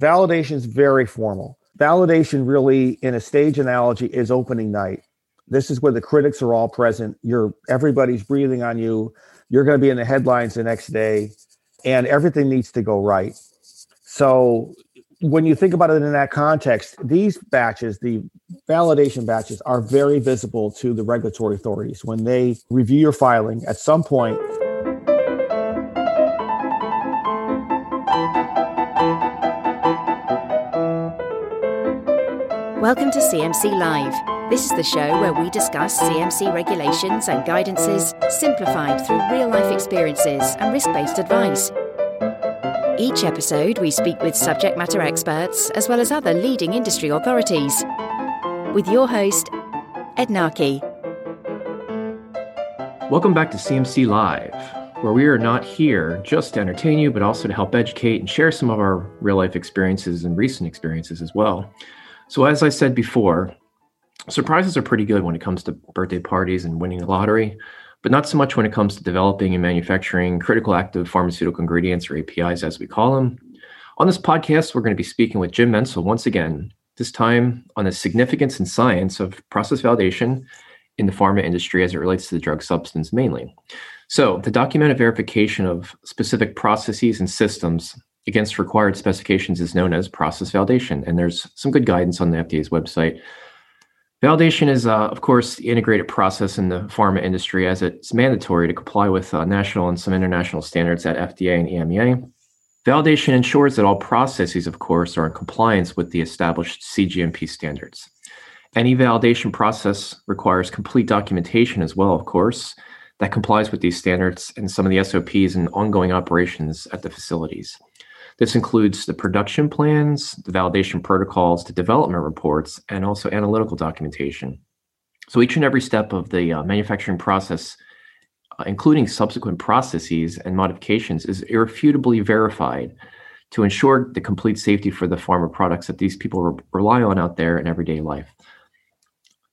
Validation is very formal. Validation really, in a stage analogy, is opening night. This is where the critics are all present. Everybody's breathing on you. You're going to be in the headlines the next day, and everything needs to go right. So when you think about it in that context, these batches, the validation batches, are very visible to the regulatory authorities. When they review your filing, at some point... Welcome to CMC Live. This is the show where we discuss CMC regulations and guidances simplified through real-life experiences and risk-based advice. Each episode, we speak with subject matter experts as well as other leading industry authorities. With your host, Ed Narkey. Welcome back to CMC Live, where we are not here just to entertain you, but also to help educate and share some of our real-life experiences and recent experiences as well. So as I said before, surprises are pretty good when it comes to birthday parties and winning the lottery, but not so much when it comes to developing and manufacturing critical active pharmaceutical ingredients, or APIs as we call them. On this podcast, we're going to be speaking with Jim Menzel once again, this time on the significance and science of process validation in the pharma industry as it relates to the drug substance mainly. So the documented verification of specific processes and systems against required specifications is known as process validation, and there's some good guidance on the FDA's website. Validation is, of course, the integrated process in the pharma industry, as it's mandatory to comply with national and some international standards at FDA and EMEA. Validation ensures that all processes, of course, are in compliance with the established CGMP standards. Any validation process requires complete documentation as well, of course, that complies with these standards and some of the SOPs and ongoing operations at the facilities. This includes the production plans, the validation protocols, the development reports, and also analytical documentation. So each and every step of the manufacturing process, including subsequent processes and modifications, is irrefutably verified to ensure the complete safety for the pharma products that these people rely on out there in everyday life.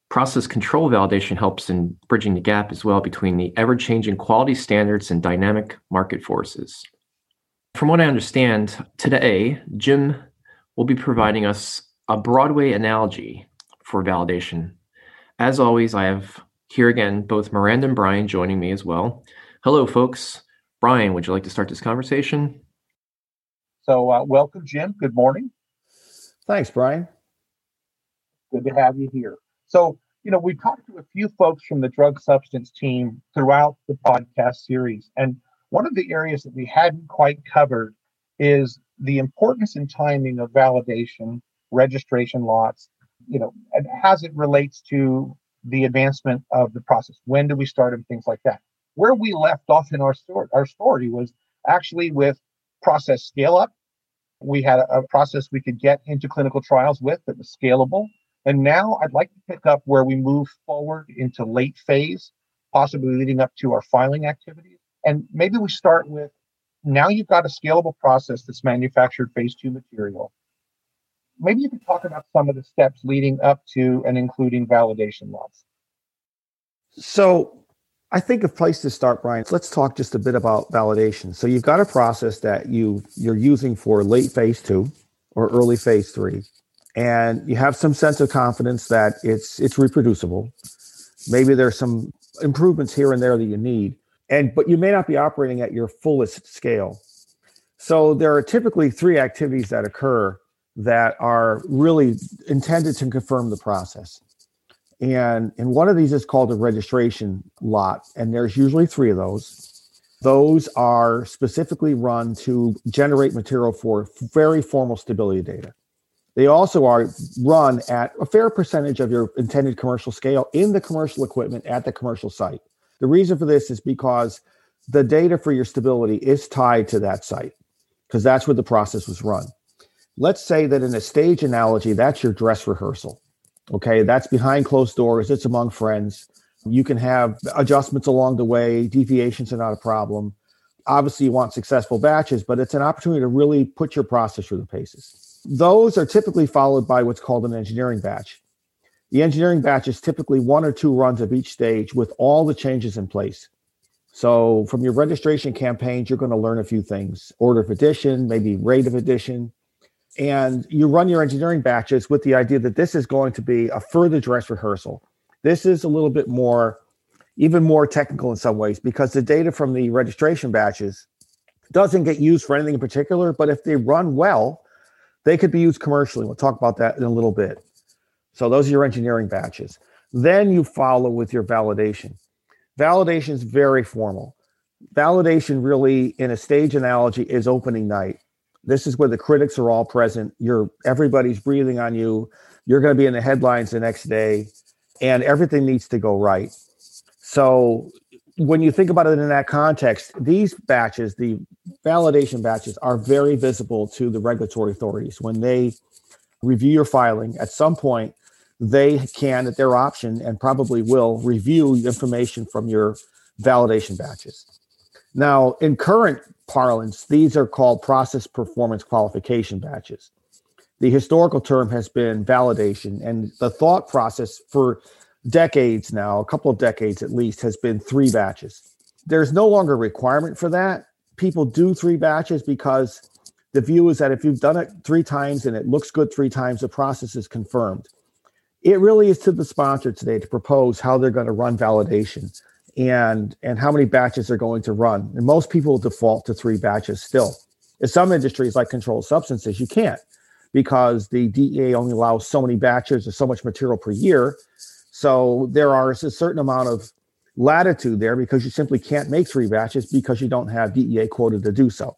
Process control validation helps in bridging the gap as well between the ever-changing quality standards and dynamic market forces. From what I understand, today, Jim will be providing us a Broadway analogy for validation. As always, I have here again both Miranda and Brian joining me as well. Hello, folks. Brian, would you like to start this conversation? So welcome, Jim. Good morning. Thanks, Brian. Good to have you here. So, we've talked to a few folks from the drug substance team throughout the podcast series, and one of the areas that we hadn't quite covered is the importance and timing of validation, registration lots, and as it relates to the advancement of the process. When do we start and things like that? Where we left off in our story was actually with process scale-up. We had a process we could get into clinical trials with that was scalable. And now I'd like to pick up where we move forward into late phase, possibly leading up to our filing activities. And maybe we start with, now you've got a scalable process that's manufactured phase two material. Maybe you could talk about some of the steps leading up to and including validation lots. So I think a place to start, Brian, let's talk just a bit about validation. So you've got a process that you're using for late phase two or early phase three, and you have some sense of confidence that it's reproducible. Maybe there's some improvements here and there that you need. But you may not be operating at your fullest scale. So there are typically three activities that occur that are really intended to confirm the process. And one of these is called a registration lot, and there's usually three of those. Those are specifically run to generate material for very formal stability data. They also are run at a fair percentage of your intended commercial scale in the commercial equipment at the commercial site. The reason for this is because the data for your stability is tied to that site, because that's where the process was run. Let's say that in a stage analogy, that's your dress rehearsal. Okay, that's behind closed doors. It's among friends. You can have adjustments along the way. Deviations are not a problem. Obviously, you want successful batches, but it's an opportunity to really put your process through the paces. Those are typically followed by what's called an engineering batch. The engineering batch is typically one or two runs of each stage with all the changes in place. So from your registration campaigns, you're going to learn a few things: order of addition, maybe rate of addition, And you run your engineering batches with the idea that this is going to be a further dress rehearsal. This is a little bit more, even more technical in some ways, because the data from the registration batches doesn't get used for anything in particular, but if they run well, they could be used commercially. We'll talk about that in a little bit. So those are your engineering batches. Then you follow with your validation. Validation is very formal. Validation really, in a stage analogy, is opening night. This is where the critics are all present. Everybody's breathing on you. You're going to be in the headlines the next day, and everything needs to go right. So when you think about it in that context, these batches, the validation batches, are very visible to the regulatory authorities. When they review your filing, at some point, they can, at their option, and probably will, review information from your validation batches. Now, in current parlance, these are called process performance qualification batches. The historical term has been validation, and the thought process for decades now, a couple of decades at least, has been 3 batches. There's no longer a requirement for that. People do 3 batches because the view is that if you've done it 3 times and it looks good 3 times, the process is confirmed. It really is to the sponsor today to propose how they're going to run validation and how many batches they're going to run. And most people default to 3 batches still. In some industries like controlled substances, you can't, because the DEA only allows so many batches or so much material per year. So there are a certain amount of latitude there because you simply can't make 3 batches because you don't have DEA quota to do so.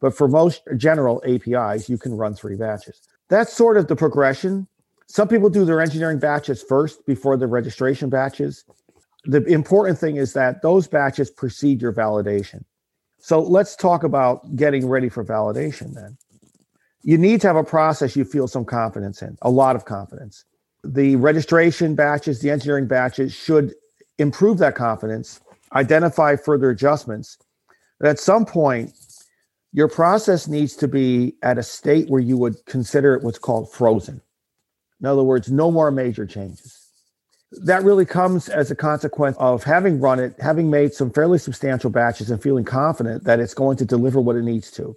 But for most general APIs, you can run 3 batches. That's sort of the progression. Some people do their engineering batches first before the registration batches. The important thing is that those batches precede your validation. So let's talk about getting ready for validation then. You need to have a process you feel some confidence in, a lot of confidence. The registration batches, the engineering batches should improve that confidence, identify further adjustments. And at some point, your process needs to be at a state where you would consider it what's called frozen. In other words, no more major changes. That really comes as a consequence of having run it, having made some fairly substantial batches and feeling confident that it's going to deliver what it needs to.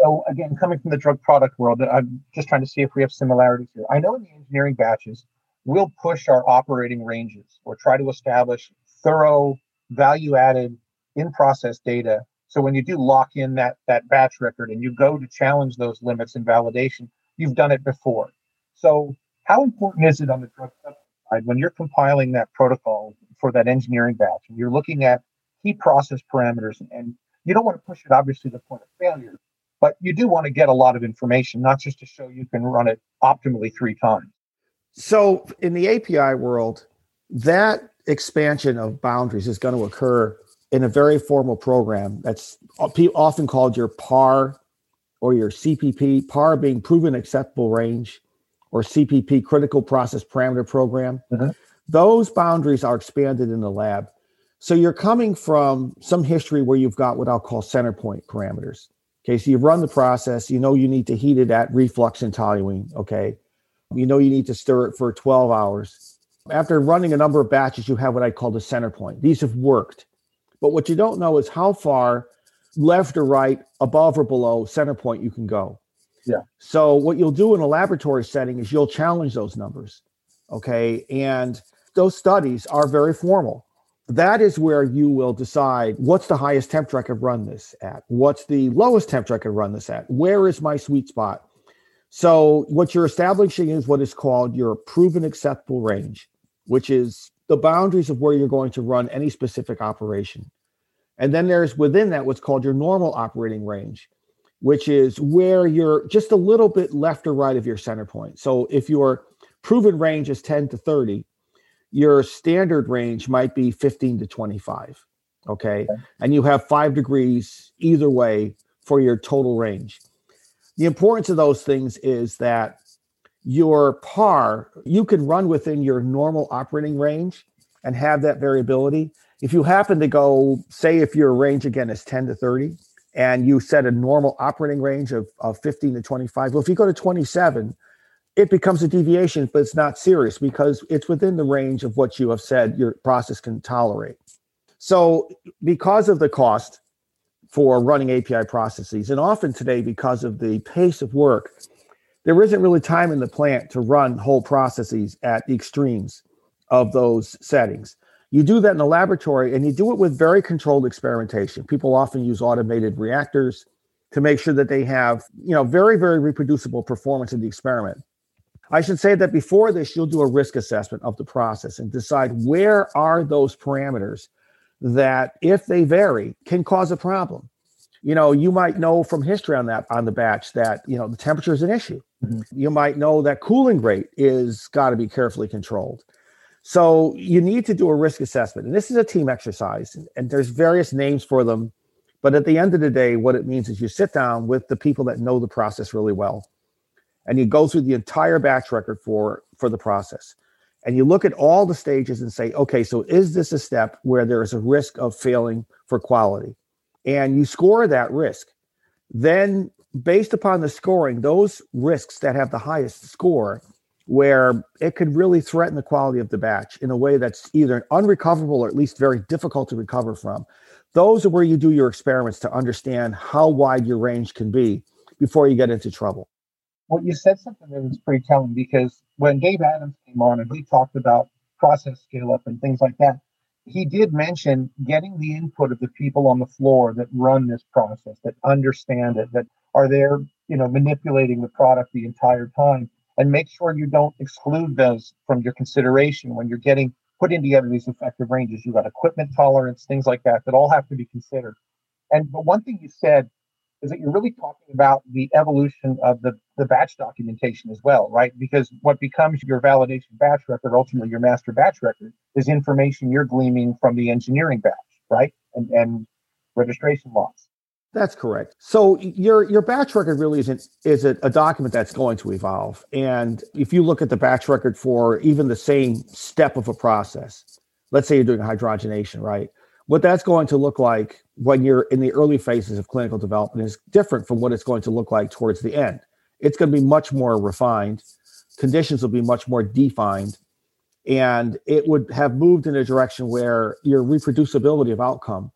So again, coming from the drug product world, I'm just trying to see if we have similarities here. I know in the engineering batches, we'll push our operating ranges or try to establish thorough, value-added, in-process data. So when you do lock in that batch record and you go to challenge those limits in validation, you've done it before. So how important is it on the drug substance side when you're compiling that protocol for that engineering batch and you're looking at key process parameters, and you don't want to push it obviously to the point of failure, but you do want to get a lot of information, not just to show you can run it optimally 3 times. So in the API world, that expansion of boundaries is going to occur in a very formal program that's often called your PAR or your CPP, PAR being proven acceptable range, or CPP, critical process parameter program. Mm-hmm. Those boundaries are expanded in the lab. So you're coming from some history where you've got what I'll call center point parameters. Okay, so you run the process, you know you need to heat it at reflux and toluene, okay? You know you need to stir it for 12 hours. After running a number of batches, you have what I call the center point. These have worked. But what you don't know is how far left or right, above or below center point you can go. Yeah. So what you'll do in a laboratory setting is you'll challenge those numbers, okay? And those studies are very formal. That is where you will decide what's the highest temperature I could run this at? What's the lowest temperature I could run this at? Where is my sweet spot? So what you're establishing is what is called your proven acceptable range, which is the boundaries of where you're going to run any specific operation. And then there's within that what's called your normal operating range, which is where you're just a little bit left or right of your center point. So if your proven range is 10 to 30, your standard range might be 15 to 25, okay? And you have 5 degrees either way for your total range. The importance of those things is that your PAR, you can run within your normal operating range and have that variability. If you happen to go, say if your range again is 10 to 30, and you set a normal operating range of 15 to 25, well, if you go to 27, it becomes a deviation, but it's not serious because it's within the range of what you have said your process can tolerate. So because of the cost for running API processes, and often today because of the pace of work, there isn't really time in the plant to run whole processes at the extremes of those settings. You do that in the laboratory, and you do it with very controlled experimentation. People often use automated reactors to make sure that they have, you know, very, very reproducible performance in the experiment. I should say that before this, you'll do a risk assessment of the process and decide where are those parameters that, if they vary, can cause a problem. You know, you might know from history on the batch that, you know, the temperature is an issue. Mm-hmm. You might know that cooling rate is got to be carefully controlled. So you need to do a risk assessment. And this is a team exercise, and there's various names for them. But at the end of the day, what it means is you sit down with the people that know the process really well, and you go through the entire batch record for the process. And you look at all the stages and say, okay, so is this a step where there is a risk of failing for quality? And you score that risk. Then based upon the scoring, those risks that have the highest score, where it could really threaten the quality of the batch in a way that's either unrecoverable or at least very difficult to recover from, those are where you do your experiments to understand how wide your range can be before you get into trouble. Well, you said something that was pretty telling, because when Dave Adams came on and we talked about process scale-up and things like that, he did mention getting the input of the people on the floor that run this process, that understand it, that are there, you know, manipulating the product the entire time, and make sure you don't exclude those from your consideration when you're getting putting together these effective ranges. You've got equipment tolerance, things like that, that all have to be considered. And but one thing you said is that you're really talking about the evolution of the batch documentation as well, right? Because what becomes your validation batch record, ultimately your master batch record, is information you're gleaning from the engineering batch, right? And registration logs. That's correct. So your batch record really is a document that's going to evolve. And if you look at the batch record for even the same step of a process, let's say you're doing hydrogenation, right? What that's going to look like when you're in the early phases of clinical development is different from what it's going to look like towards the end. It's going to be much more refined. Conditions will be much more defined. And it would have moved in a direction where your reproducibility of outcome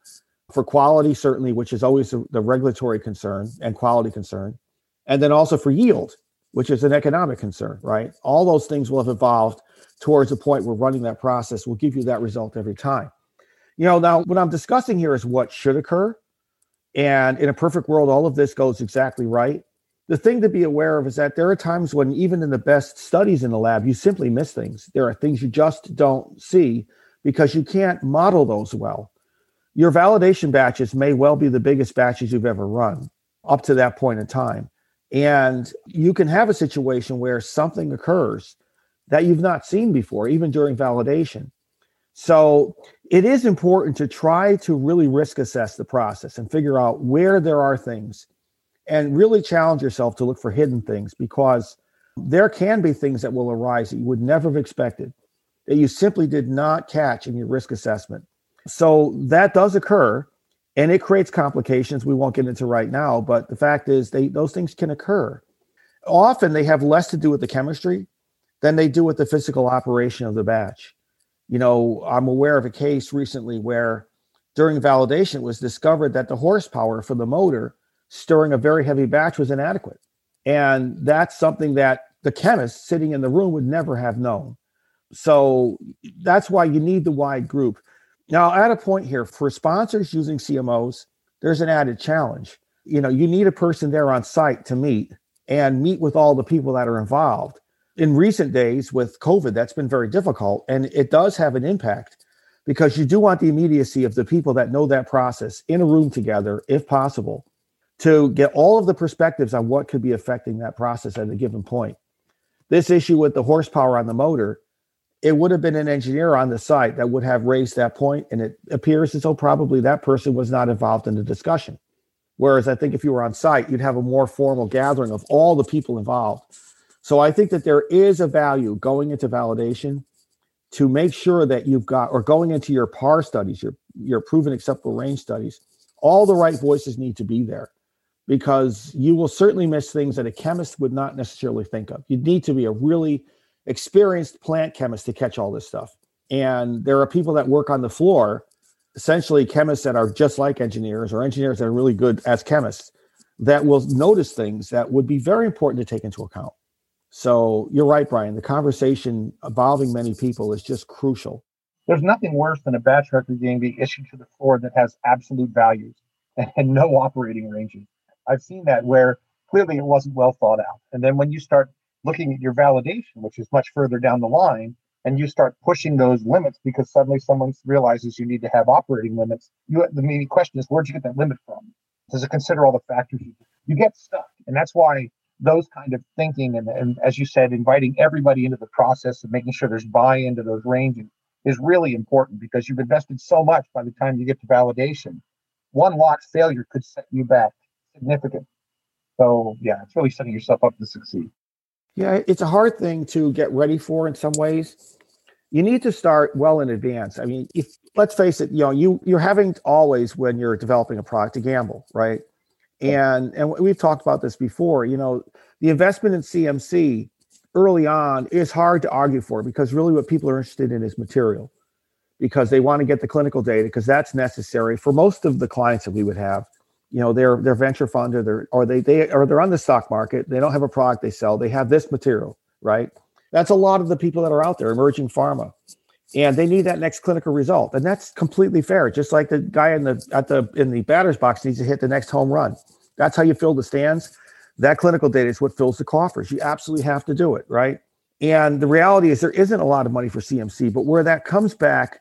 for quality, certainly, which is always the regulatory concern and quality concern, and then also for yield, which is an economic concern, right? All those things will have evolved towards a point where running that process will give you that result every time. You know, now what I'm discussing here is what should occur. And in a perfect world, all of this goes exactly right. The thing to be aware of is that there are times when even in the best studies in the lab, you simply miss things. There are things you just don't see because you can't model those well. Your validation batches may well be the biggest batches you've ever run up to that point in time. And you can have a situation where something occurs that you've not seen before, even during validation. So it is important to try to really risk assess the process and figure out where there are things, and really challenge yourself to look for hidden things, because there can be things that will arise that you would never have expected, that you simply did not catch in your risk assessment. So that does occur, and it creates complications we won't get into right now, but the fact is those things can occur. Often they have less to do with the chemistry than they do with the physical operation of the batch. You know, I'm aware of a case recently where during validation it was discovered that the horsepower for the motor stirring a very heavy batch was inadequate. And that's something that the chemist sitting in the room would never have known. So that's why you need the wide group. Now, I'll add a point here. For sponsors using CMOs, there's an added challenge. You know, you need a person there on site to meet with all the people that are involved. In recent days with COVID, that's been very difficult, and it does have an impact because you do want the immediacy of the people that know that process in a room together, if possible, to get all of the perspectives on what could be affecting that process at a given point. This issue with the horsepower on the motor, it would have been an engineer on the site that would have raised that point, and it appears as though probably that person was not involved in the discussion. Whereas I think if you were on site, you'd have a more formal gathering of all the people involved. So I think that there is a value going into validation to make sure that you've got, or going into your PAR studies, your proven acceptable range studies, all the right voices need to be there, because you will certainly miss things that a chemist would not necessarily think of. You need to be a really experienced plant chemist to catch all this stuff. And there are people that work on the floor, essentially chemists that are just like engineers, or engineers that are really good as chemists, that will notice things that would be very important to take into account. So you're right, Brian. The conversation involving many people is just crucial. There's nothing worse than a batch record being issued to the floor that has absolute values and no operating ranges. I've seen that where clearly it wasn't well thought out. And then when you start looking at your validation, which is much further down the line, and you start pushing those limits because suddenly someone realizes you need to have operating limits, the main question is, where'd you get that limit from? Does it consider all the factors? You get stuck. And that's why those kind of thinking and as you said, inviting everybody into the process and making sure there's buy-in to those ranges is really important, because you've invested so much by the time you get to validation. One lot failure could set you back significantly. So yeah, it's really setting yourself up to succeed. Yeah, it's a hard thing to get ready for in some ways. You need to start well in advance. I mean, let's face it, you're having always, when you're developing a product, a gamble, right? And we've talked about this before, the investment in CMC early on is hard to argue for, because really what people are interested in is material, because they want to get the clinical data, because that's necessary for most of the clients that we would have. They're venture funded, or they're on the stock market. They don't have a product they sell. They have this material, right? That's a lot of the people that are out there, emerging pharma, and they need that next clinical result, and that's completely fair. Just like the guy in the batter's box needs to hit the next home run. That's how you fill the stands. That clinical data is what fills the coffers. You absolutely have to do it, right? And the reality is there isn't a lot of money for CMC, but where that comes back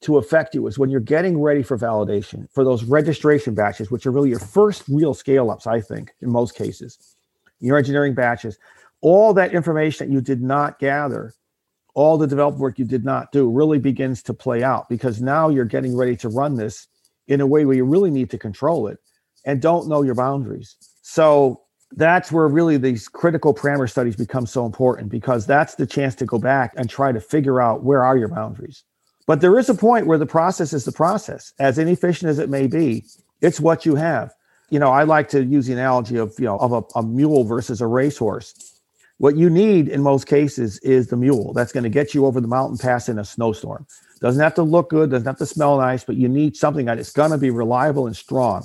to affect you is when you're getting ready for validation, for those registration batches, which are really your first real scale-ups, I think, in most cases, your engineering batches, all that information that you did not gather, all the development work you did not do really begins to play out, because now you're getting ready to run this in a way where you really need to control it and don't know your boundaries. So that's where really these critical parameter studies become so important, because that's the chance to go back and try to figure out where are your boundaries. But there is a point where the process is the process. As inefficient as it may be, it's what you have. I like to use the analogy of a mule versus a racehorse. What you need in most cases is the mule that's going to get you over the mountain pass in a snowstorm. Doesn't have to look good, doesn't have to smell nice, but you need something that is going to be reliable and strong.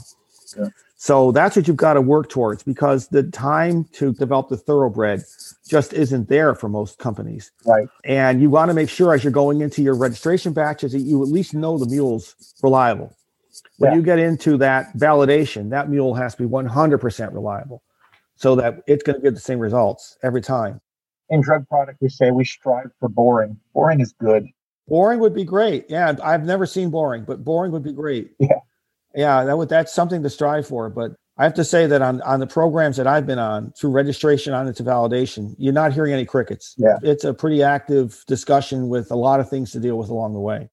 Yeah. So that's what you've got to work towards, because the time to develop the thoroughbred just isn't there for most companies. Right. And you want to make sure as you're going into your registration batches that you at least know the mule's reliable. When you get into that validation, that mule has to be 100% reliable so that it's going to get the same results every time. In drug product, we say we strive for boring. Boring is good. Boring would be great. Yeah, I've never seen boring, but boring would be great. Yeah. Yeah, that's something to strive for. But I have to say that on the programs that I've been on, through registration on into validation, you're not hearing any crickets. Yeah. It's a pretty active discussion with a lot of things to deal with along the way.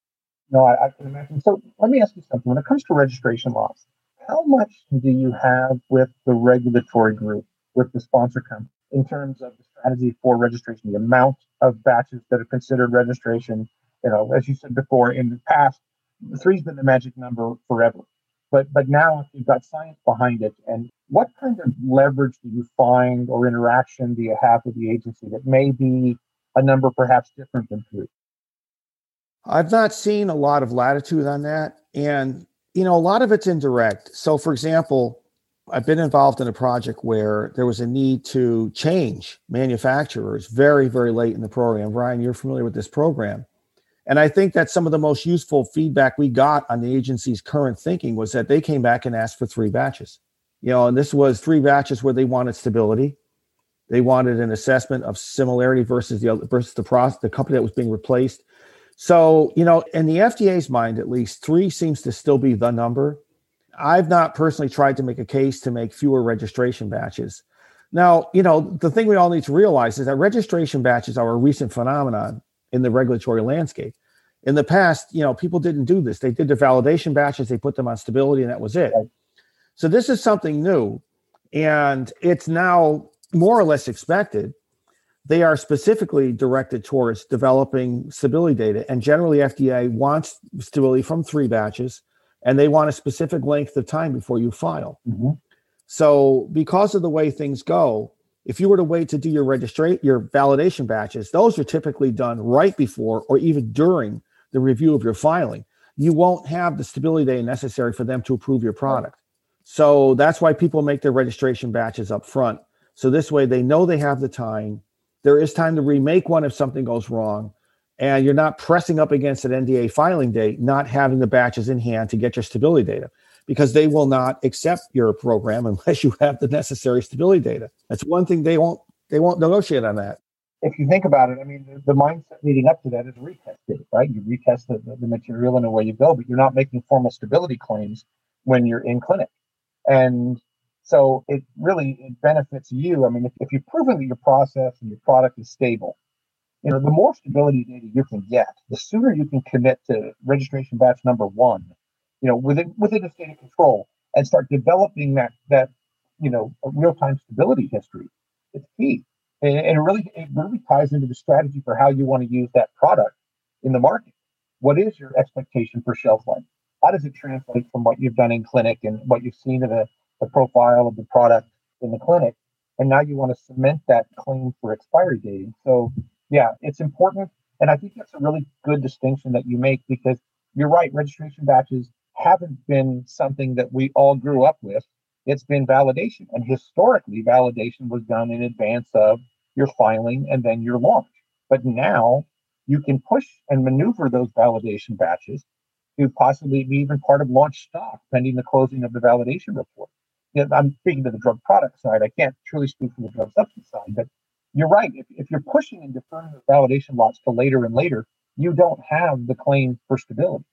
No, I can imagine. So let me ask you something. When it comes to registration laws, how much do you have with the regulatory group, with the sponsor company, in terms of the strategy for registration, the amount of batches that are considered registration? As you said before, in the past, 3's been the magic number forever. But now if you've got science behind it, and what kind of leverage do you find or interaction do you have with the agency that may be a number perhaps different than 3? I've not seen a lot of latitude on that. And, a lot of it's indirect. So, for example, I've been involved in a project where there was a need to change manufacturers very, very late in the program. Brian, you're familiar with this program. And I think that some of the most useful feedback we got on the agency's current thinking was that they came back and asked for 3 batches. And this was 3 batches where they wanted stability. They wanted an assessment of similarity versus the company that was being replaced. So, in the FDA's mind, at least 3 seems to still be the number. I've not personally tried to make a case to make fewer registration batches. Now, the thing we all need to realize is that registration batches are a recent phenomenon in the regulatory landscape. In the past, people didn't do this. They did their validation batches, they put them on stability, and that was it. So this is something new, and it's now more or less expected. They are specifically directed towards developing stability data, and generally FDA wants stability from 3 batches, and they want a specific length of time before you file. Mm-hmm. So because of the way things go, if you were to wait to do your validation batches, those are typically done right before or even during the review of your filing. You won't have the stability data necessary for them to approve your product. So that's why people make their registration batches up front. So this way they know they have the time, There is time to remake one if something goes wrong, and you're not pressing up against an NDA filing date, not having the batches in hand to get your stability data, because they will not accept your program unless you have the necessary stability data. That's one thing they won't negotiate on that. If you think about it, I mean, the mindset leading up to that is retest date, right? You retest the material and away you go, but you're not making formal stability claims when you're in clinic. And so it really benefits you. I mean, if you've proven that your process and your product is stable, you know, the more stability data you can get, the sooner you can commit to registration batch number one, you know, within a state of control, and start developing that, you know, a real-time stability history. It's key. And it really ties into the strategy for how you want to use that product in the market. What is your expectation for shelf life? How does it translate from what you've done in clinic and what you've seen of the profile of the product in the clinic? And now you want to cement that claim for expiry dating. So, yeah, it's important. And I think that's a really good distinction that you make, because you're right, registration batches haven't been something that we all grew up with. It's been validation. And historically, validation was done in advance of your filing and then your launch. But now you can push and maneuver those validation batches to possibly be even part of launch stock, pending the closing of the validation report. You know, I'm speaking to the drug product side. I can't truly speak from the drug substance side. But you're right. If you're pushing and deferring the validation lots to later and later, you don't have the claim for stability.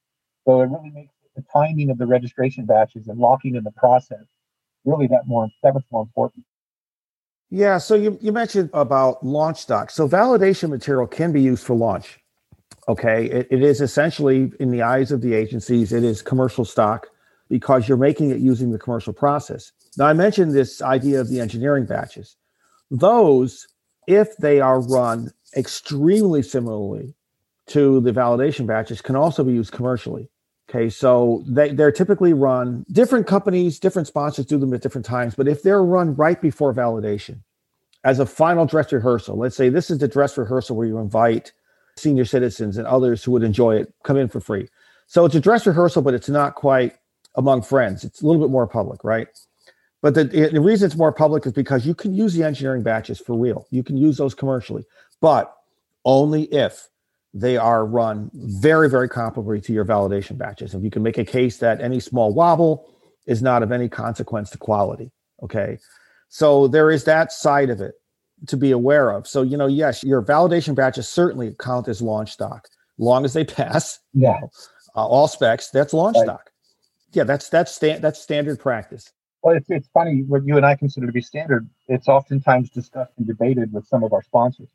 So it really makes the timing of the registration batches and locking in the process really that much more important. Yeah, so you mentioned about launch stock. So validation material can be used for launch, okay? It is essentially, in the eyes of the agencies, it is commercial stock because you're making it using the commercial process. Now, I mentioned this idea of the engineering batches. Those, if they are run extremely similarly to the validation batches, can also be used commercially. Okay, so they're typically run, different companies, different sponsors do them at different times, but if they're run right before validation as a final dress rehearsal, let's say this is the dress rehearsal where you invite senior citizens and others who would enjoy it, come in for free. So it's a dress rehearsal, but it's not quite among friends. It's a little bit more public, right? But the reason it's more public is because you can use the engineering batches for real. You can use those commercially, but only if they are run very, very comparably to your validation batches. And you can make a case that any small wobble is not of any consequence to quality, okay? So there is that side of it to be aware of. So, you know, yes, your validation batches certainly count as launch stock, long as they pass all specs, that's launch stock. Yeah, that's standard practice. Well, it's funny, what you and I consider to be standard, it's oftentimes discussed and debated with some of our sponsors.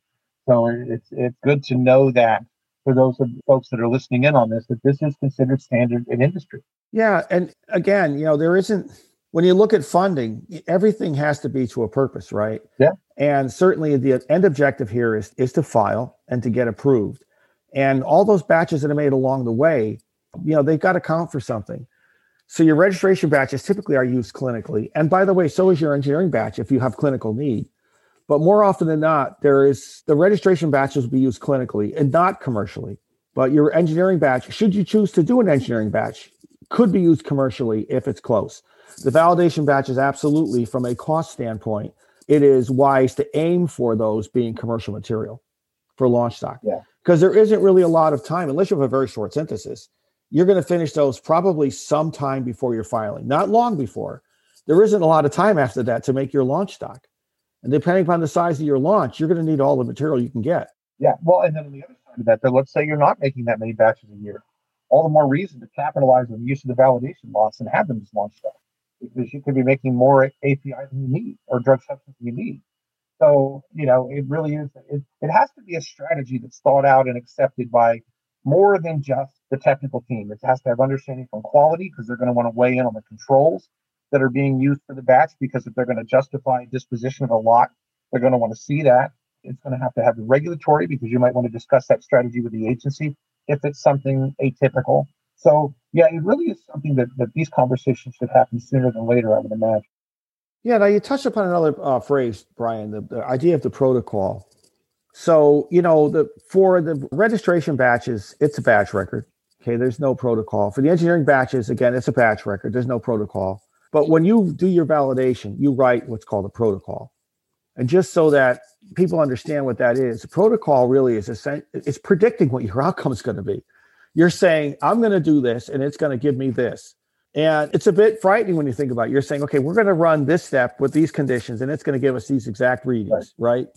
So it's good to know that for those of folks that are listening in on this, that this is considered standard in industry. Yeah. And again, you know, there isn't, when you look at funding, everything has to be to a purpose, right? Yeah. And certainly the end objective here is to file and to get approved. And all those batches that are made along the way, you know, they've got to count for something. So your registration batches typically are used clinically. And by the way, so is your engineering batch if you have clinical need. But more often than not, the registration batches will be used clinically and not commercially. But your engineering batch, should you choose to do an engineering batch, could be used commercially if it's close. The validation batch is absolutely, from a cost standpoint, it is wise to aim for those being commercial material for launch stock. Yeah. Because there isn't really a lot of time, unless you have a very short synthesis. You're going to finish those probably sometime before your filing, not long before. There isn't a lot of time after that to make your launch stock. And depending upon the size of your launch, you're going to need all the material you can get. Yeah. Well, and then on the other side of that, though, let's say you're not making that many batches a year. All the more reason to capitalize on the use of the validation lots and have them as launch stock, because you could be making more API than you need or drug substance you need. So, you know, it really is, it has to be a strategy that's thought out and accepted by more than just the technical team. It has to have understanding from quality, because they're going to want to weigh in on the controls that are being used for the batch, because if they're going to justify disposition of a lot, they're going to want to see that. It's going to have the regulatory, because you might want to discuss that strategy with the agency if it's something atypical. So yeah, it really is something that these conversations should happen sooner than later, I would imagine. Yeah, now you touched upon another phrase, Brian, the idea of the protocol. So, you know, for the registration batches, it's a batch record. Okay, there's no protocol. For the engineering batches, again, it's a batch record. There's no protocol. But when you do your validation, you write what's called a protocol. And just so that people understand what that is, the protocol really is it's predicting what your outcome is going to be. You're saying, I'm going to do this, and it's going to give me this. And it's a bit frightening when you think about it. You're saying, okay, we're going to run this step with these conditions, and it's going to give us these exact readings, right?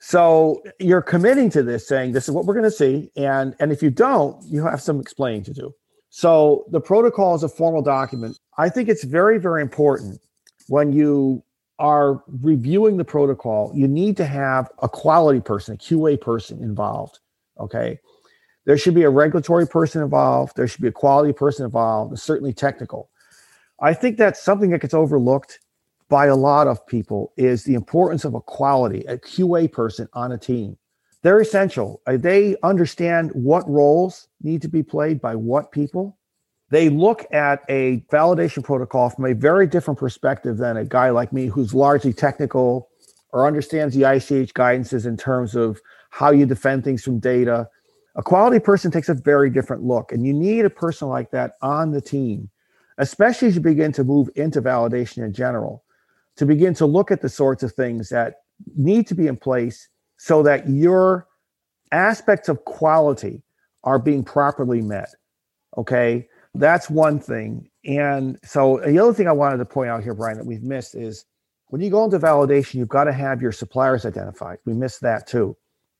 So you're committing to this, saying this is what we're going to see. And if you don't, you have some explaining to do. So the protocol is a formal document. I think it's very, very important when you are reviewing the protocol, you need to have a quality person, a QA person involved, okay? There should be a regulatory person involved. There should be a quality person involved, and certainly technical. I think that's something that gets overlooked by a lot of people is the importance of a QA person on a team. They're essential. They understand what roles need to be played by what people. They look at a validation protocol from a very different perspective than a guy like me who's largely technical or understands the ICH guidances in terms of how you defend things from data. A quality person takes a very different look, and you need a person like that on the team, especially as you begin to move into validation in general, to begin to look at the sorts of things that need to be in place so that your aspects of quality are being properly met, okay? That's one thing. And so the other thing I wanted to point out here, Brian, that we've missed is when you go into validation, you've got to have your suppliers identified. We missed that too.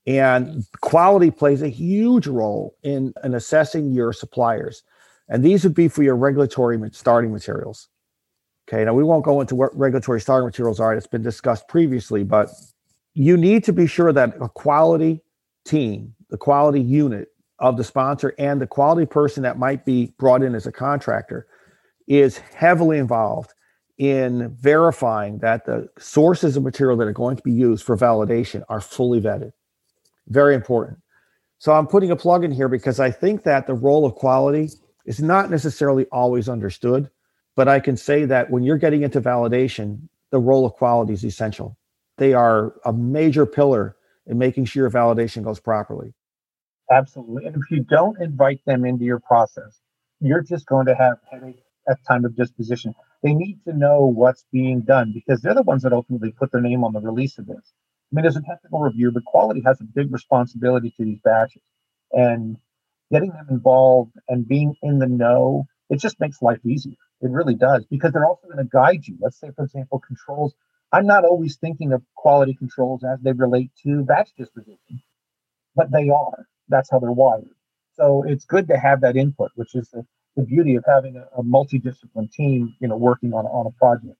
And quality plays a huge role in assessing your suppliers. And these would be for your regulatory starting materials. Okay, now we won't go into what regulatory starting materials are. It's been discussed previously, but you need to be sure that a quality team, the quality unit of the sponsor and the quality person that might be brought in as a contractor is heavily involved in verifying that the sources of material that are going to be used for validation are fully vetted. Very important. So I'm putting a plug in here because I think that the role of quality is not necessarily always understood, but I can say that when you're getting into validation, the role of quality is essential. They are a major pillar in making sure your validation goes properly. Absolutely. And if you don't invite them into your process, you're just going to have headache at time of disposition. They need to know what's being done because they're the ones that ultimately put their name on the release of this. I mean, as a technical reviewer, but quality has a big responsibility to these batches. And getting them involved and being in the know, it just makes life easier. It really does, because they're also going to guide you. Let's say, for example, controls. I'm not always thinking of quality controls as they relate to batch disposition, but they are. That's how they're wired. So it's good to have that input, which is the beauty of having a multidiscipline team, you know, working on a project.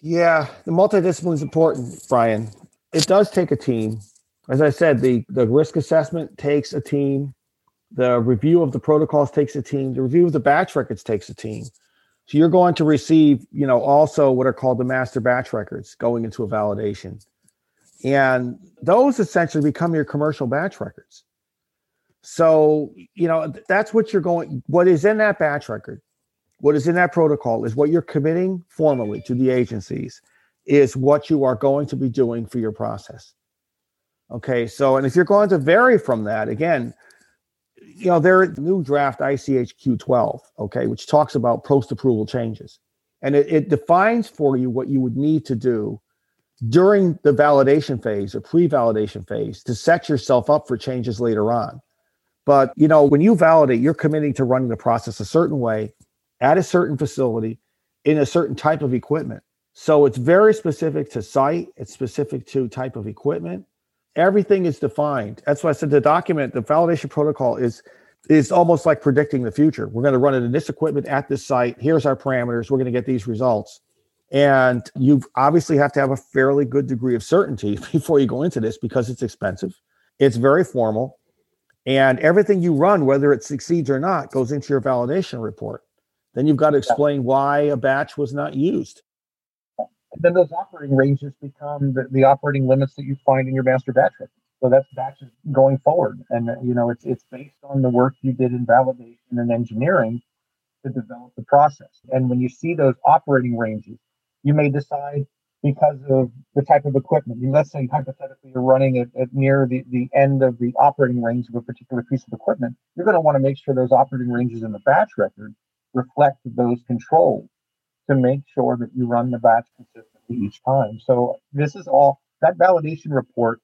Yeah, the multidiscipline is important, Brian. It does take a team. As I said, the risk assessment takes a team. The review of the protocols takes a team. The review of the batch records takes a team. So you're going to receive, you know, also what are called the master batch records going into a validation. And those essentially become your commercial batch records. So, you know, that's what you're going, what is in that batch record, what is in that protocol is what you're committing formally to the agencies is what you are going to be doing for your process. Okay, so, and if you're going to vary from that, again, you know, there are new draft ICH Q12, okay, which talks about post-approval changes. And it defines for you what you would need to do during the validation phase or pre-validation phase to set yourself up for changes later on. But, you know, when you validate, you're committing to running the process a certain way at a certain facility in a certain type of equipment. So it's very specific to site. It's specific to type of equipment. Everything is defined. That's why I said the document, the validation protocol is almost like predicting the future. We're going to run it in this equipment at this site. Here's our parameters. We're going to get these results. And you obviously have to have a fairly good degree of certainty before you go into this because it's expensive. It's very formal. And everything you run, whether it succeeds or not, goes into your validation report. Then you've got to explain why a batch was not used. Then those operating ranges become the operating limits that you find in your master batch record. So that's batches going forward. And, you know, it's based on the work you did in validation and engineering to develop the process. And when you see those operating ranges, you may decide because of the type of equipment. You know, let's say hypothetically you're running at near the end of the operating range of a particular piece of equipment. You're going to want to make sure those operating ranges in the batch record reflect those controls to make sure that you run the batch consistently each time. So this is all that validation report,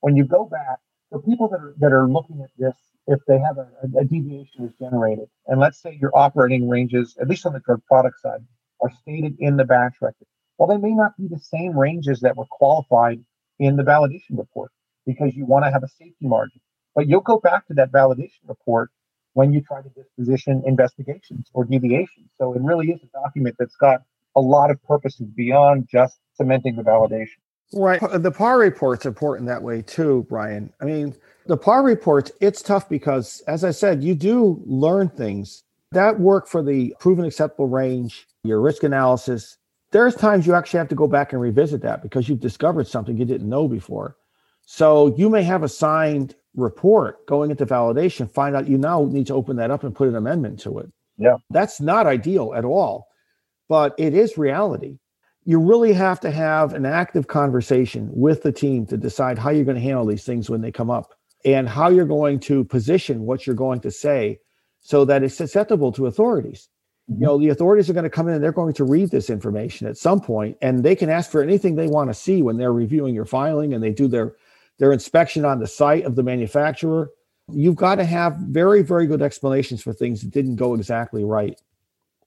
when you go back, the people that are looking at this, if they have a deviation is generated, and let's say your operating ranges, at least on the drug product side, are stated in the batch record. Well, they may not be the same ranges that were qualified in the validation report because you want to have a safety margin. But you'll go back to that validation report when you try to disposition investigations or deviations. So it really is a document that's got a lot of purposes beyond just cementing the validation. Right. The PAR report's important that way too, Brian. I mean, the PAR reports, it's tough because, as I said, you do learn things. That work for the proven acceptable range, your risk analysis, there's times you actually have to go back and revisit that because you've discovered something you didn't know before. So you may have a signed report going into validation, find out you now need to open that up and put an amendment to it. Yeah. That's not ideal at all, but it is reality. You really have to have an active conversation with the team to decide how you're going to handle these things when they come up and how you're going to position what you're going to say so that it's susceptible to authorities. Mm-hmm. You know, the authorities are going to come in and they're going to read this information at some point, and they can ask for anything they want to see when they're reviewing your filing and they do their inspection on the site of the manufacturer. You've got to have very, very good explanations for things that didn't go exactly right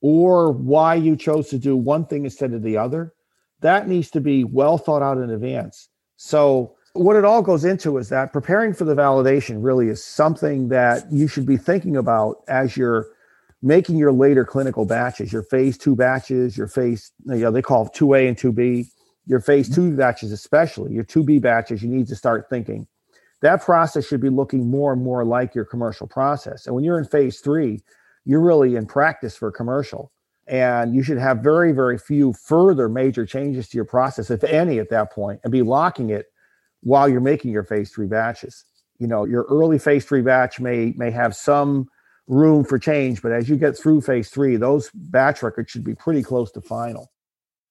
or why you chose to do one thing instead of the other. That needs to be well thought out in advance. So what it all goes into is that preparing for the validation really is something that you should be thinking about as you're making your later clinical batches, your phase two batches, your phase, you know, they call 2A and 2B. Your phase two batches, especially your 2B batches, you need to start thinking. That process should be looking more and more like your commercial process. And when you're in phase three, you're really in practice for commercial. And you should have very, very few further major changes to your process, if any, at that point, and be locking it while you're making your phase three batches. You know, your early phase three batch may have some room for change, but as you get through phase three, those batch records should be pretty close to final.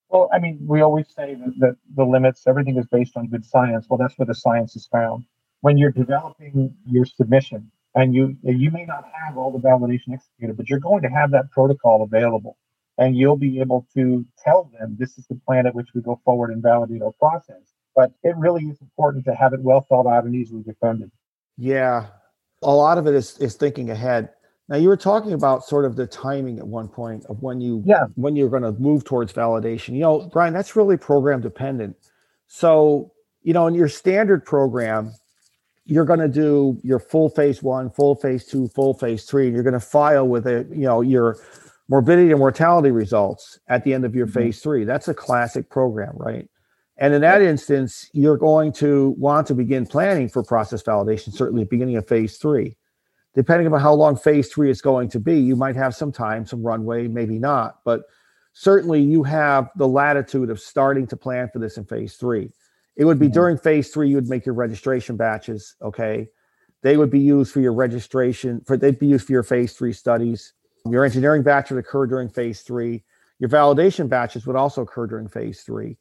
Well, I mean, we always say that the limits, everything is based on good science. Well, that's where the science is found. When you're developing your submission, and you may not have all the validation executed, but you're going to have that protocol available, and you'll be able to tell them this is the plan at which we go forward and validate our process. But it really is important to have it well thought out and easily defended. Yeah, a lot of it is thinking ahead. Now, you were talking about sort of the timing at one point of when you're going to move towards validation. You know, Brian, that's really program dependent. So, you know, in your standard program, you're going to do your full phase one, full phase two, full phase three, and you're going to file with it, you know, your morbidity and mortality results at the end of your phase three. That's a classic program, right? And in that instance, you're going to want to begin planning for process validation, certainly at the beginning of phase three. Depending on how long phase three is going to be, you might have some time, some runway, maybe not, but certainly you have the latitude of starting to plan for this in phase three. It would be during phase three, you would make your registration batches, okay? They would be used for your registration, they'd be used for your phase three studies. Your engineering batch would occur during phase three. Your validation batches would also occur during phase three.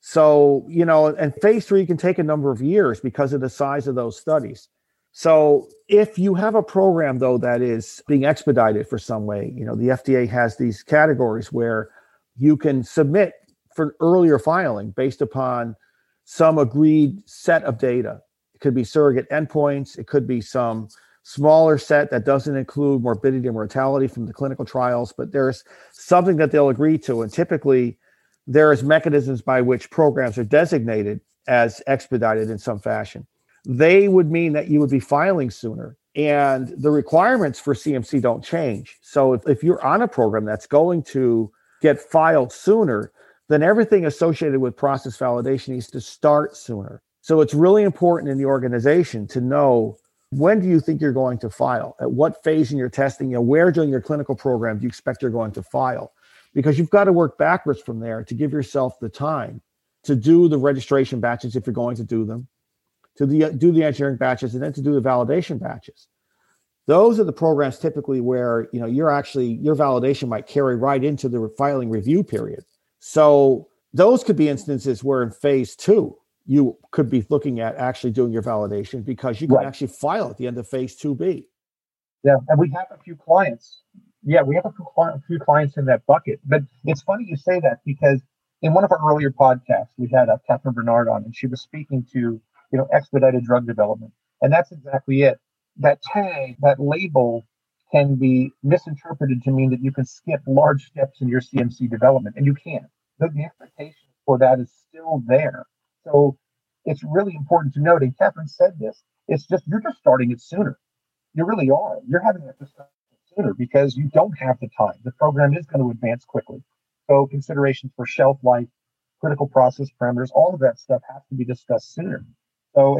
So, you know, and phase three can take a number of years because of the size of those studies. So if you have a program, though, that is being expedited for some way, you know, the FDA has these categories where you can submit for an earlier filing based upon some agreed set of data. It could be surrogate endpoints. It could be some smaller set that doesn't include morbidity and mortality from the clinical trials, but there's something that they'll agree to. And typically there is mechanisms by which programs are designated as expedited in some fashion. They would mean that you would be filing sooner. And the requirements for CMC don't change. So if you're on a program that's going to get filed sooner, then everything associated with process validation needs to start sooner. So it's really important in the organization to know, when do you think you're going to file? At what phase in your testing? You know, where during your clinical program do you expect you're going to file? Because you've got to work backwards from there to give yourself the time to do the registration batches if you're going to do them, do the engineering batches, and then to do the validation batches. Those are the programs typically where, you know, your validation might carry right into the filing review period. So those could be instances where in phase two, you could be looking at actually doing your validation because you can actually file at the end of phase 2B. Yeah, and we have a few clients. Yeah, we have a few clients in that bucket. But it's funny you say that because in one of our earlier podcasts, we had Catherine Bernard on, and she was speaking to, expedited drug development. And that's exactly it. That tag, that label can be misinterpreted to mean that you can skip large steps in your CMC development, and you can't. The expectation for that is still there. So it's really important to note, and Catherine said this, it's just, you're just starting it sooner. You really are. You're having that discussion sooner because you don't have the time. The program is going to advance quickly. So considerations for shelf life, critical process parameters, all of that stuff has to be discussed sooner. So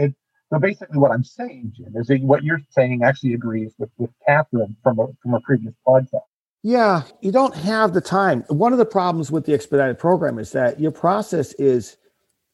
basically what I'm saying, Jim, is that what you're saying actually agrees with Catherine from a previous podcast. Yeah, you don't have the time. One of the problems with the expedited program is that your process is,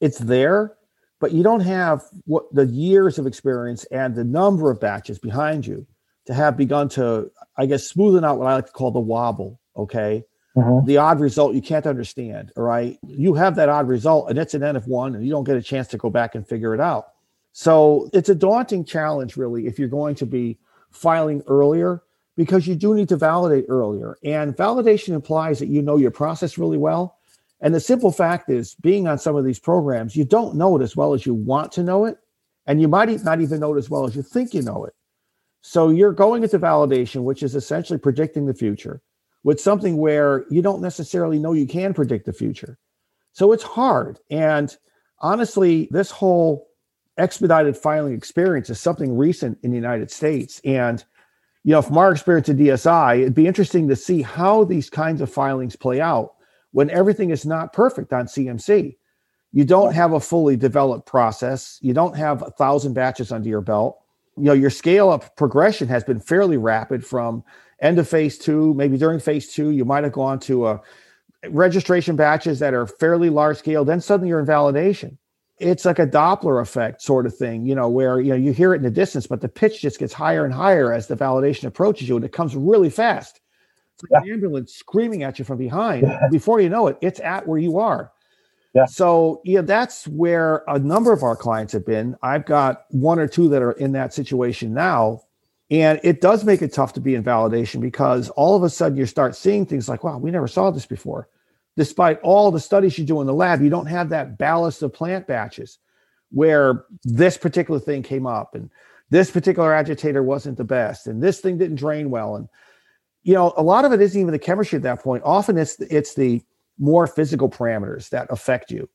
it's there, but you don't have what the years of experience and the number of batches behind you to have begun to, I guess, smoothen out what I like to call the wobble, okay? Mm-hmm. The odd result you can't understand, all right? You have that odd result, and it's an NF1, and you don't get a chance to go back and figure it out. So it's a daunting challenge, really, if you're going to be filing earlier, because you do need to validate earlier. And validation implies that you know your process really well. And the simple fact is, being on some of these programs, you don't know it as well as you want to know it, and you might not even know it as well as you think you know it. So you're going into validation, which is essentially predicting the future, with something where you don't necessarily know you can predict the future. So it's hard. And honestly, this whole expedited filing experience is something recent in the United States. And, from our experience at DSI, it'd be interesting to see how these kinds of filings play out when everything is not perfect on CMC. You don't have a fully developed process. You don't have 1,000 batches under your belt. Your scale up progression has been fairly rapid from end of phase two, maybe during phase two, you might've gone to registration batches that are fairly large scale. Then suddenly you're in validation. It's like a Doppler effect sort of thing, where, you hear it in the distance, but the pitch just gets higher and higher as the validation approaches you, and it comes really fast. It's like an ambulance screaming at you from behind. Yeah. Before you know it, it's at where you are. Yeah. So, that's where a number of our clients have been. I've got one or two that are in that situation now, and it does make it tough to be in validation, because all of a sudden you start seeing things like, wow, we never saw this before. Despite all the studies you do in the lab, you don't have that ballast of plant batches where this particular thing came up and this particular agitator wasn't the best and this thing didn't drain well. And, a lot of it isn't even the chemistry at that point. Often it's the more physical parameters that affect you,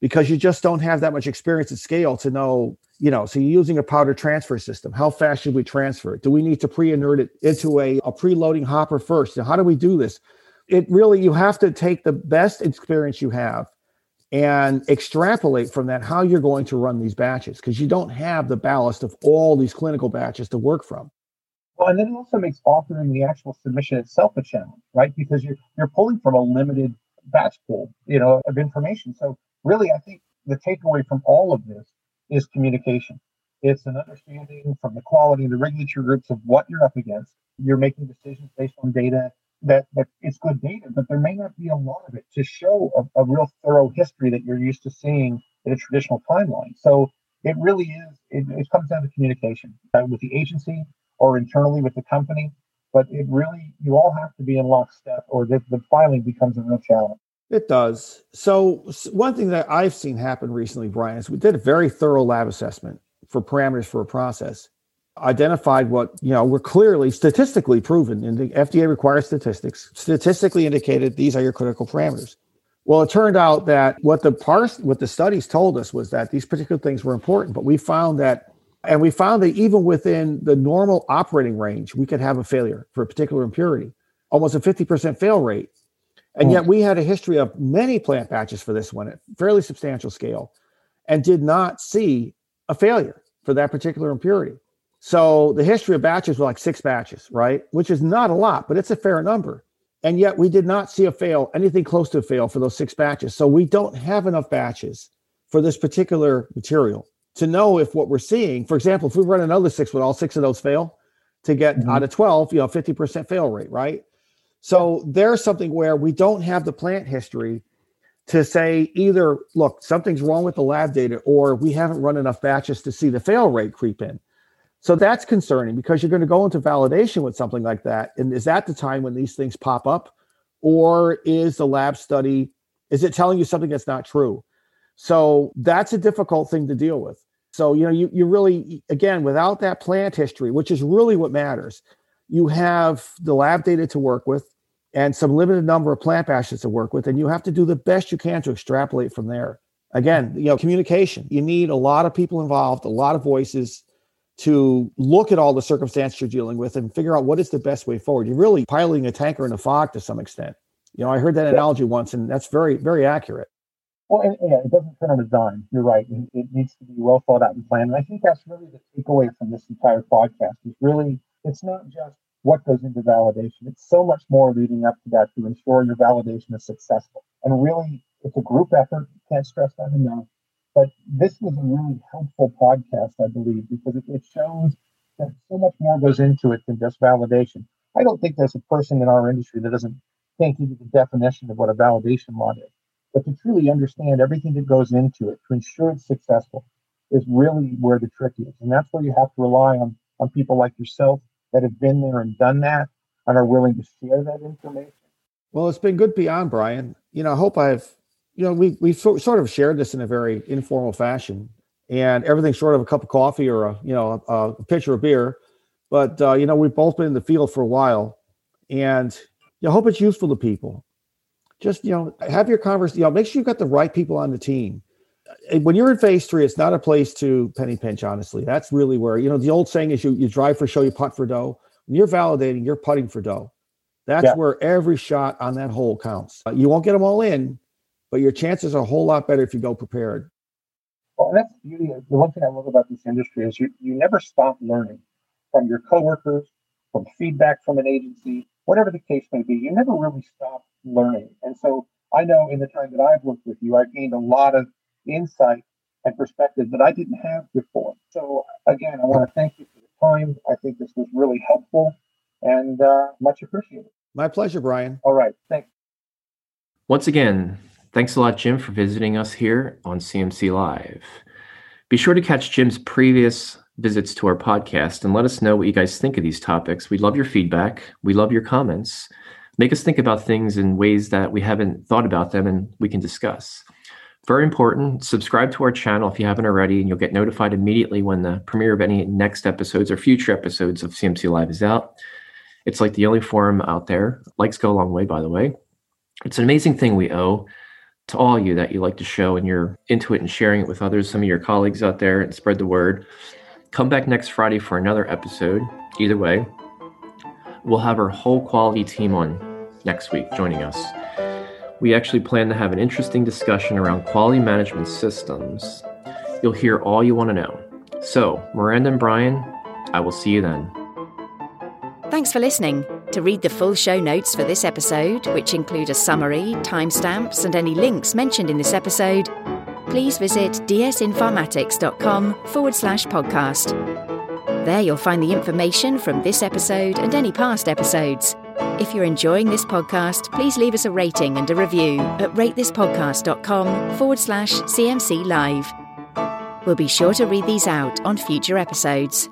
because you just don't have that much experience at scale to know, so you're using a powder transfer system. How fast should we transfer it? Do we need to pre-inert it into a preloading hopper first? And how do we do this? It really, you have to take the best experience you have and extrapolate from that how you're going to run these batches, because you don't have the ballast of all these clinical batches to work from. Well, and then it also makes authoring the actual submission itself a challenge, right? Because you're pulling from a limited batch pool, of information. So really, I think the takeaway from all of this is communication. It's an understanding from the quality of the regulatory groups of what you're up against. You're making decisions based on data. That it's good data, but there may not be a lot of it to show a real thorough history that you're used to seeing in a traditional timeline. So it really is, it comes down to communication with the agency or internally with the company, but it really, you all have to be in lockstep, or the filing becomes a real challenge. It does. So one thing that I've seen happen recently, Brian, is we did a very thorough lab assessment for parameters for a process. Identified what, were clearly statistically proven, and the FDA requires statistics, statistically indicated these are your critical parameters. Well, it turned out that what the studies told us was that these particular things were important, but we found that even within the normal operating range, we could have a failure for a particular impurity, almost a 50% fail rate. And yet we had a history of many plant batches for this one at fairly substantial scale and did not see a failure for that particular impurity. So the history of batches were like 6 batches, right? Which is not a lot, but it's a fair number. And yet we did not see anything close to a fail for those 6 batches. So we don't have enough batches for this particular material to know if what we're seeing, for example, if we run another 6, would all 6 of those fail to get out of 12, 50% fail rate, right? So there's something where we don't have the plant history to say either, look, something's wrong with the lab data, or we haven't run enough batches to see the fail rate creep in. So that's concerning, because you're going to go into validation with something like that. And is that the time when these things pop up? Or is the lab study Is it telling you something that's not true? So that's a difficult thing to deal with. So, you know, you really, again, without that plant history, which is really what matters, you have the lab data to work with and some limited number of plant batches to work with, and you have to do the best you can to extrapolate from there. Again, you know, communication. You need a lot of people involved, a lot of voices to look at all the circumstances you're dealing with and figure out what is the best way forward. You're really piloting a tanker in a fog to some extent. You know, I heard that analogy once, and that's very, very accurate. Well, and it doesn't turn on a dime. You're right. It needs to be well thought out and planned. And I think that's really the takeaway from this entire podcast. Is really, it's not just what goes into validation. It's so much more leading up to that to ensure your validation is successful. And really, it's a group effort. Can't stress that enough. But this was a really helpful podcast, I believe, because it shows that so much more goes into it than just validation. I don't think there's a person in our industry that doesn't think even the definition of what a validation lot is. But to truly understand everything that goes into it, to ensure it's successful, is really where the trick is. And that's where you have to rely on people like yourself that have been there and done that and are willing to share that information. Well, it's been good beyond, Brian. You know, I hope I've... You know, we sort of shared this in a very informal fashion, and everything short of a cup of coffee or a pitcher of beer. But, you know, we've both been in the field for a while, and I hope it's useful to people. Just, you know, have your conversation, you know, make sure you've got the right people on the team. When you're in phase three, it's not a place to penny pinch, honestly. That's really where, you know, the old saying is you drive for show, you putt for dough. When you're validating, you're putting for dough. That's where every shot on that hole counts. You won't get them all in, but your chances are a whole lot better if you go prepared. Well, and that's the beauty. The one thing I love about this industry is you never stop learning from your coworkers, from feedback from an agency, whatever the case may be. You never really stop learning. And so I know in the time that I've worked with you, I've gained a lot of insight and perspective that I didn't have before. So again, I want to thank you for the time. I think this was really helpful and much appreciated. My pleasure, Brian. All right. Thanks. Once again, thanks a lot, Jim, for visiting us here on CMC Live. Be sure to catch Jim's previous visits to our podcast and let us know what you guys think of these topics. We love your feedback. We love your comments. Make us think about things in ways that we haven't thought about them and we can discuss. Very important, subscribe to our channel if you haven't already, and you'll get notified immediately when the premiere of any next episodes or future episodes of CMC Live is out. It's like the only forum out there. Likes go a long way, by the way. It's an amazing thing we owe to all you that you like to show, and you're into it and sharing it with others, some of your colleagues out there, and spread the word. Come back next Friday for another episode. Either way, we'll have our whole quality team on next week joining us. We actually plan to have an interesting discussion around quality management systems. You'll hear all you want to know. So, Miranda and Brian, I will see you then. Thanks for listening. To read the full show notes for this episode, which include a summary, timestamps, and any links mentioned in this episode, please visit dsinformatics.com/podcast. There you'll find the information from this episode and any past episodes. If you're enjoying this podcast, please leave us a rating and a review at ratethispodcast.com/CMC Live. We'll be sure to read these out on future episodes.